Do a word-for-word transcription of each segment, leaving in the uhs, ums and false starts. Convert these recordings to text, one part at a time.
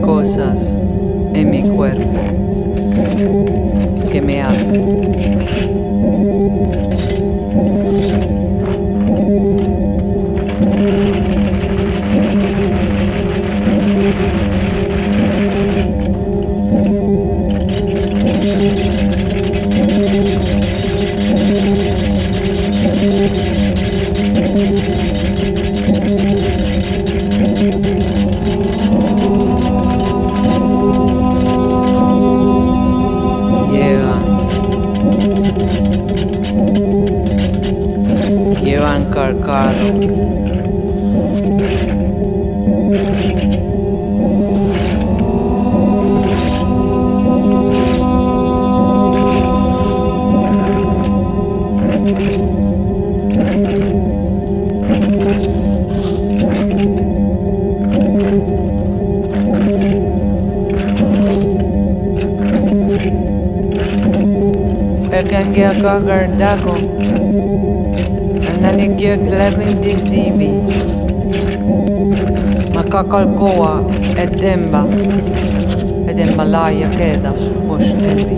cosas en mi cuerpo que me hacen. Llevan cargado Pekan gya kagar dago Nani gya glevin dizibi Makakalkoa edemba Edemba laia keda suposh eli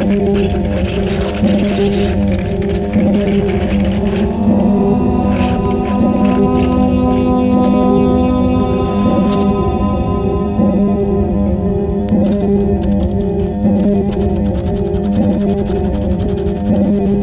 Thank you.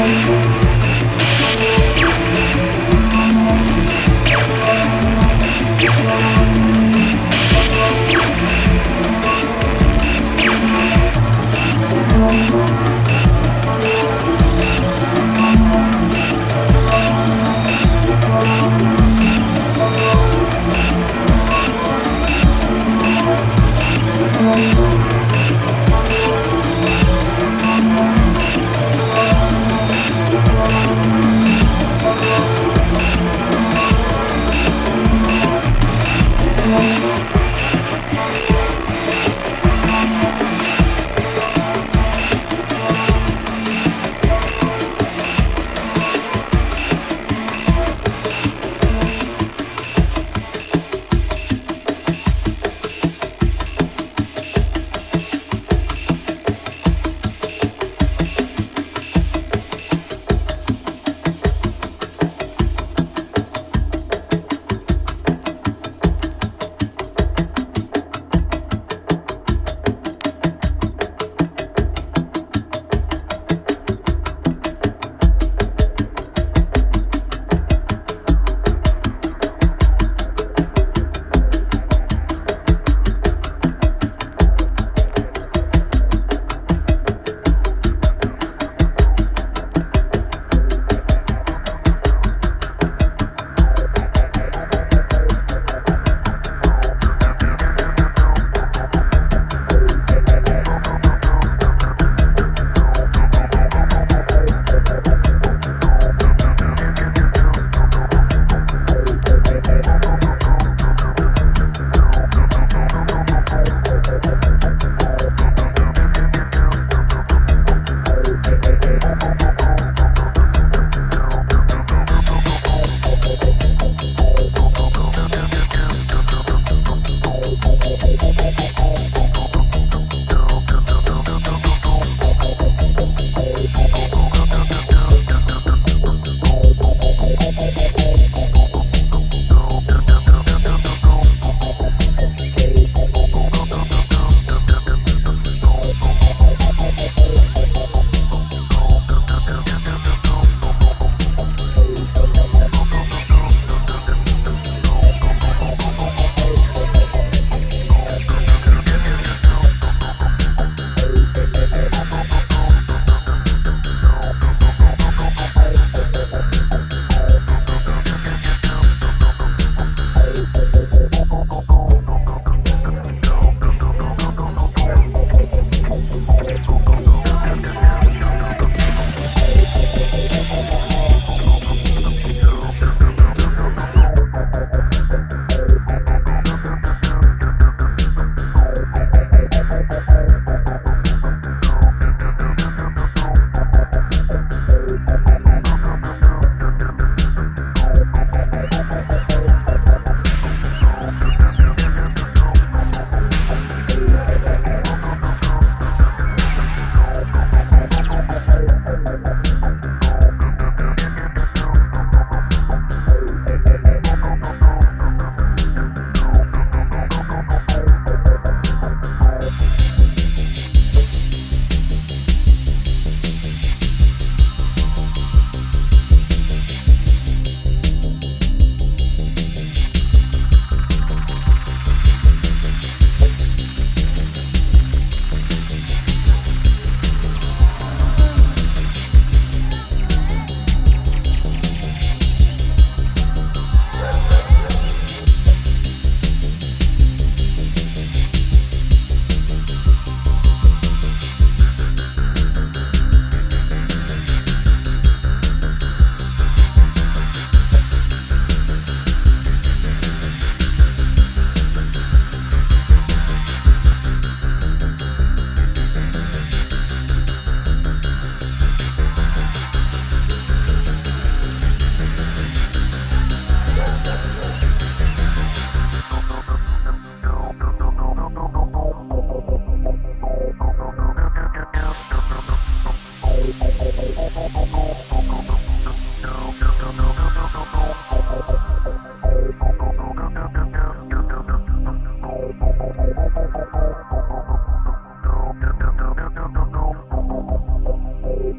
No,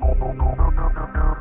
no, no, no, no.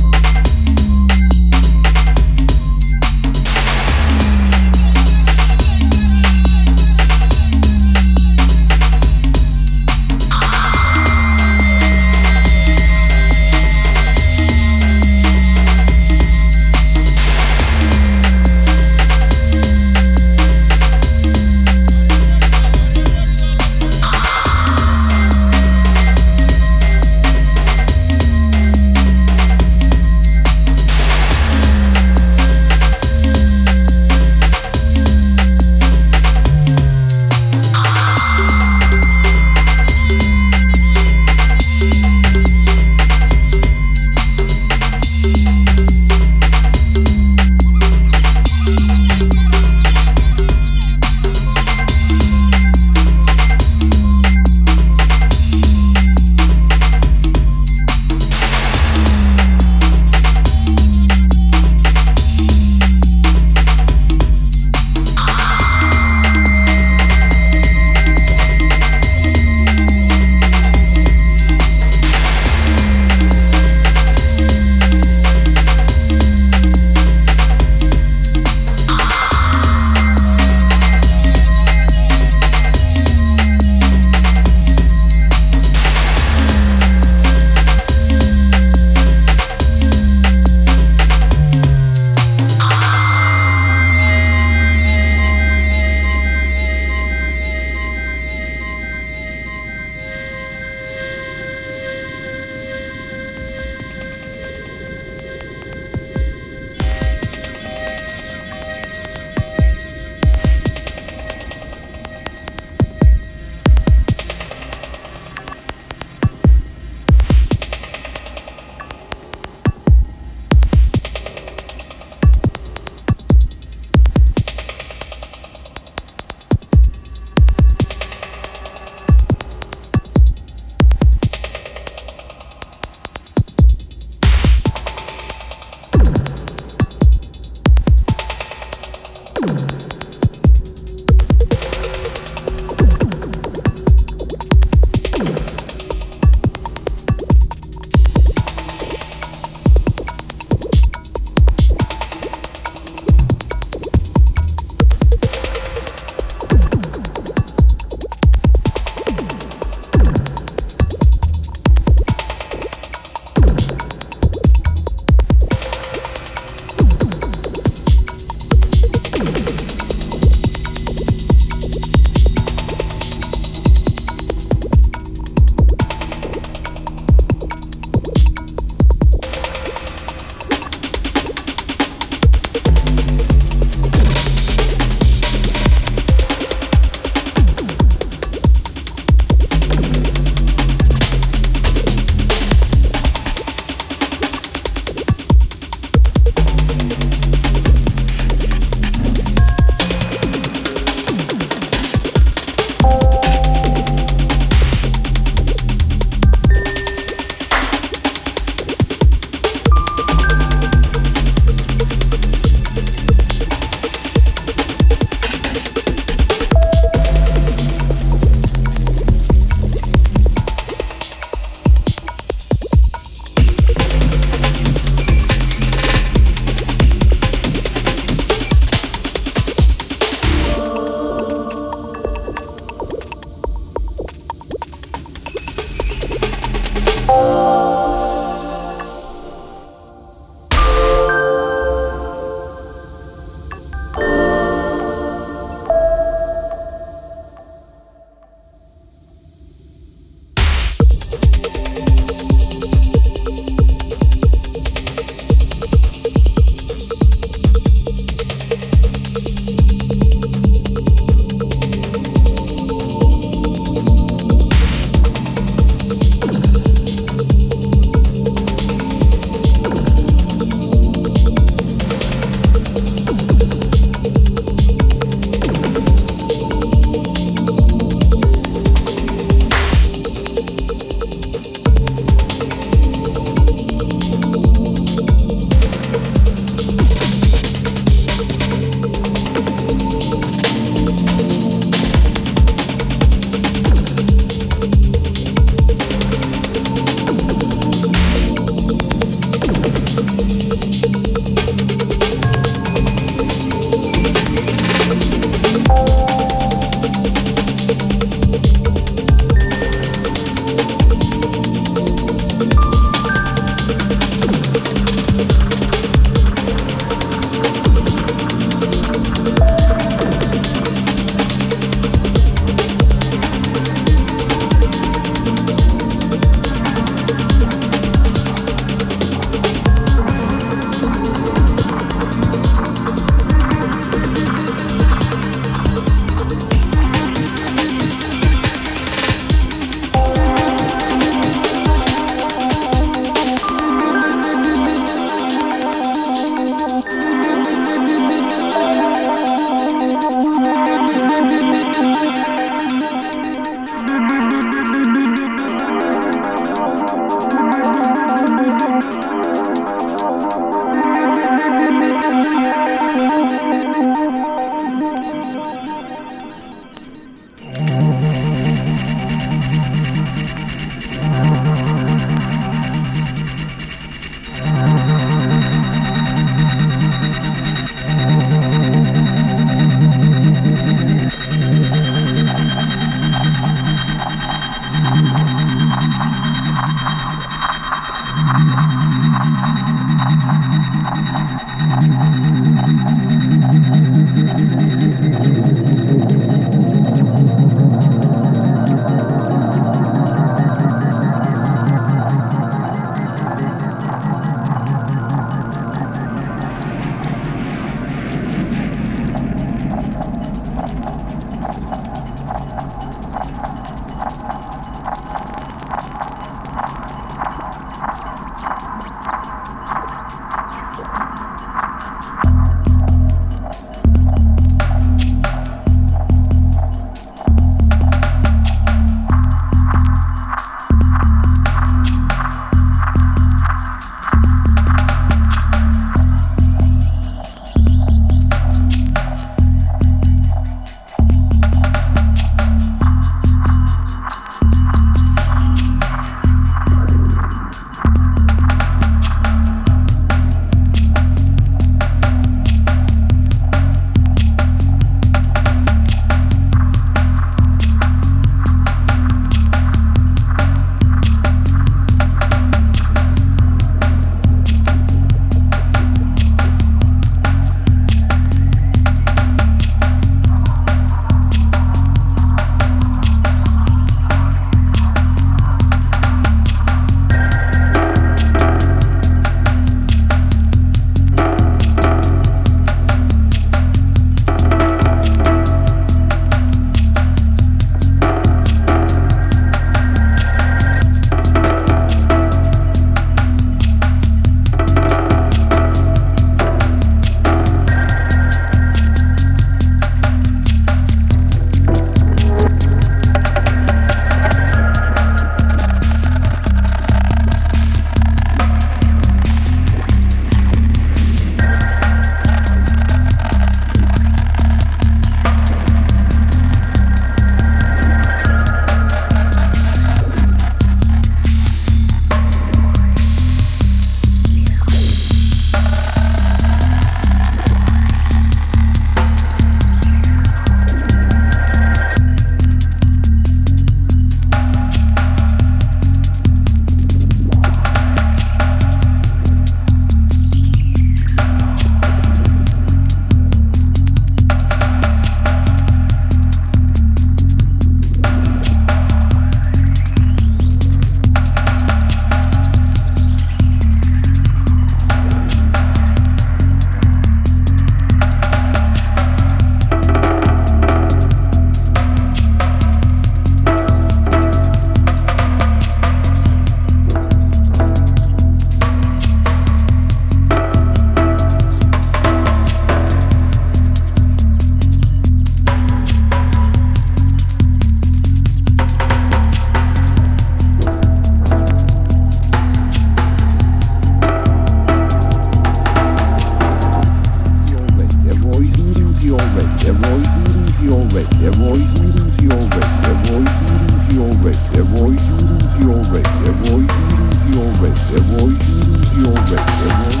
red, there were you, your red, there were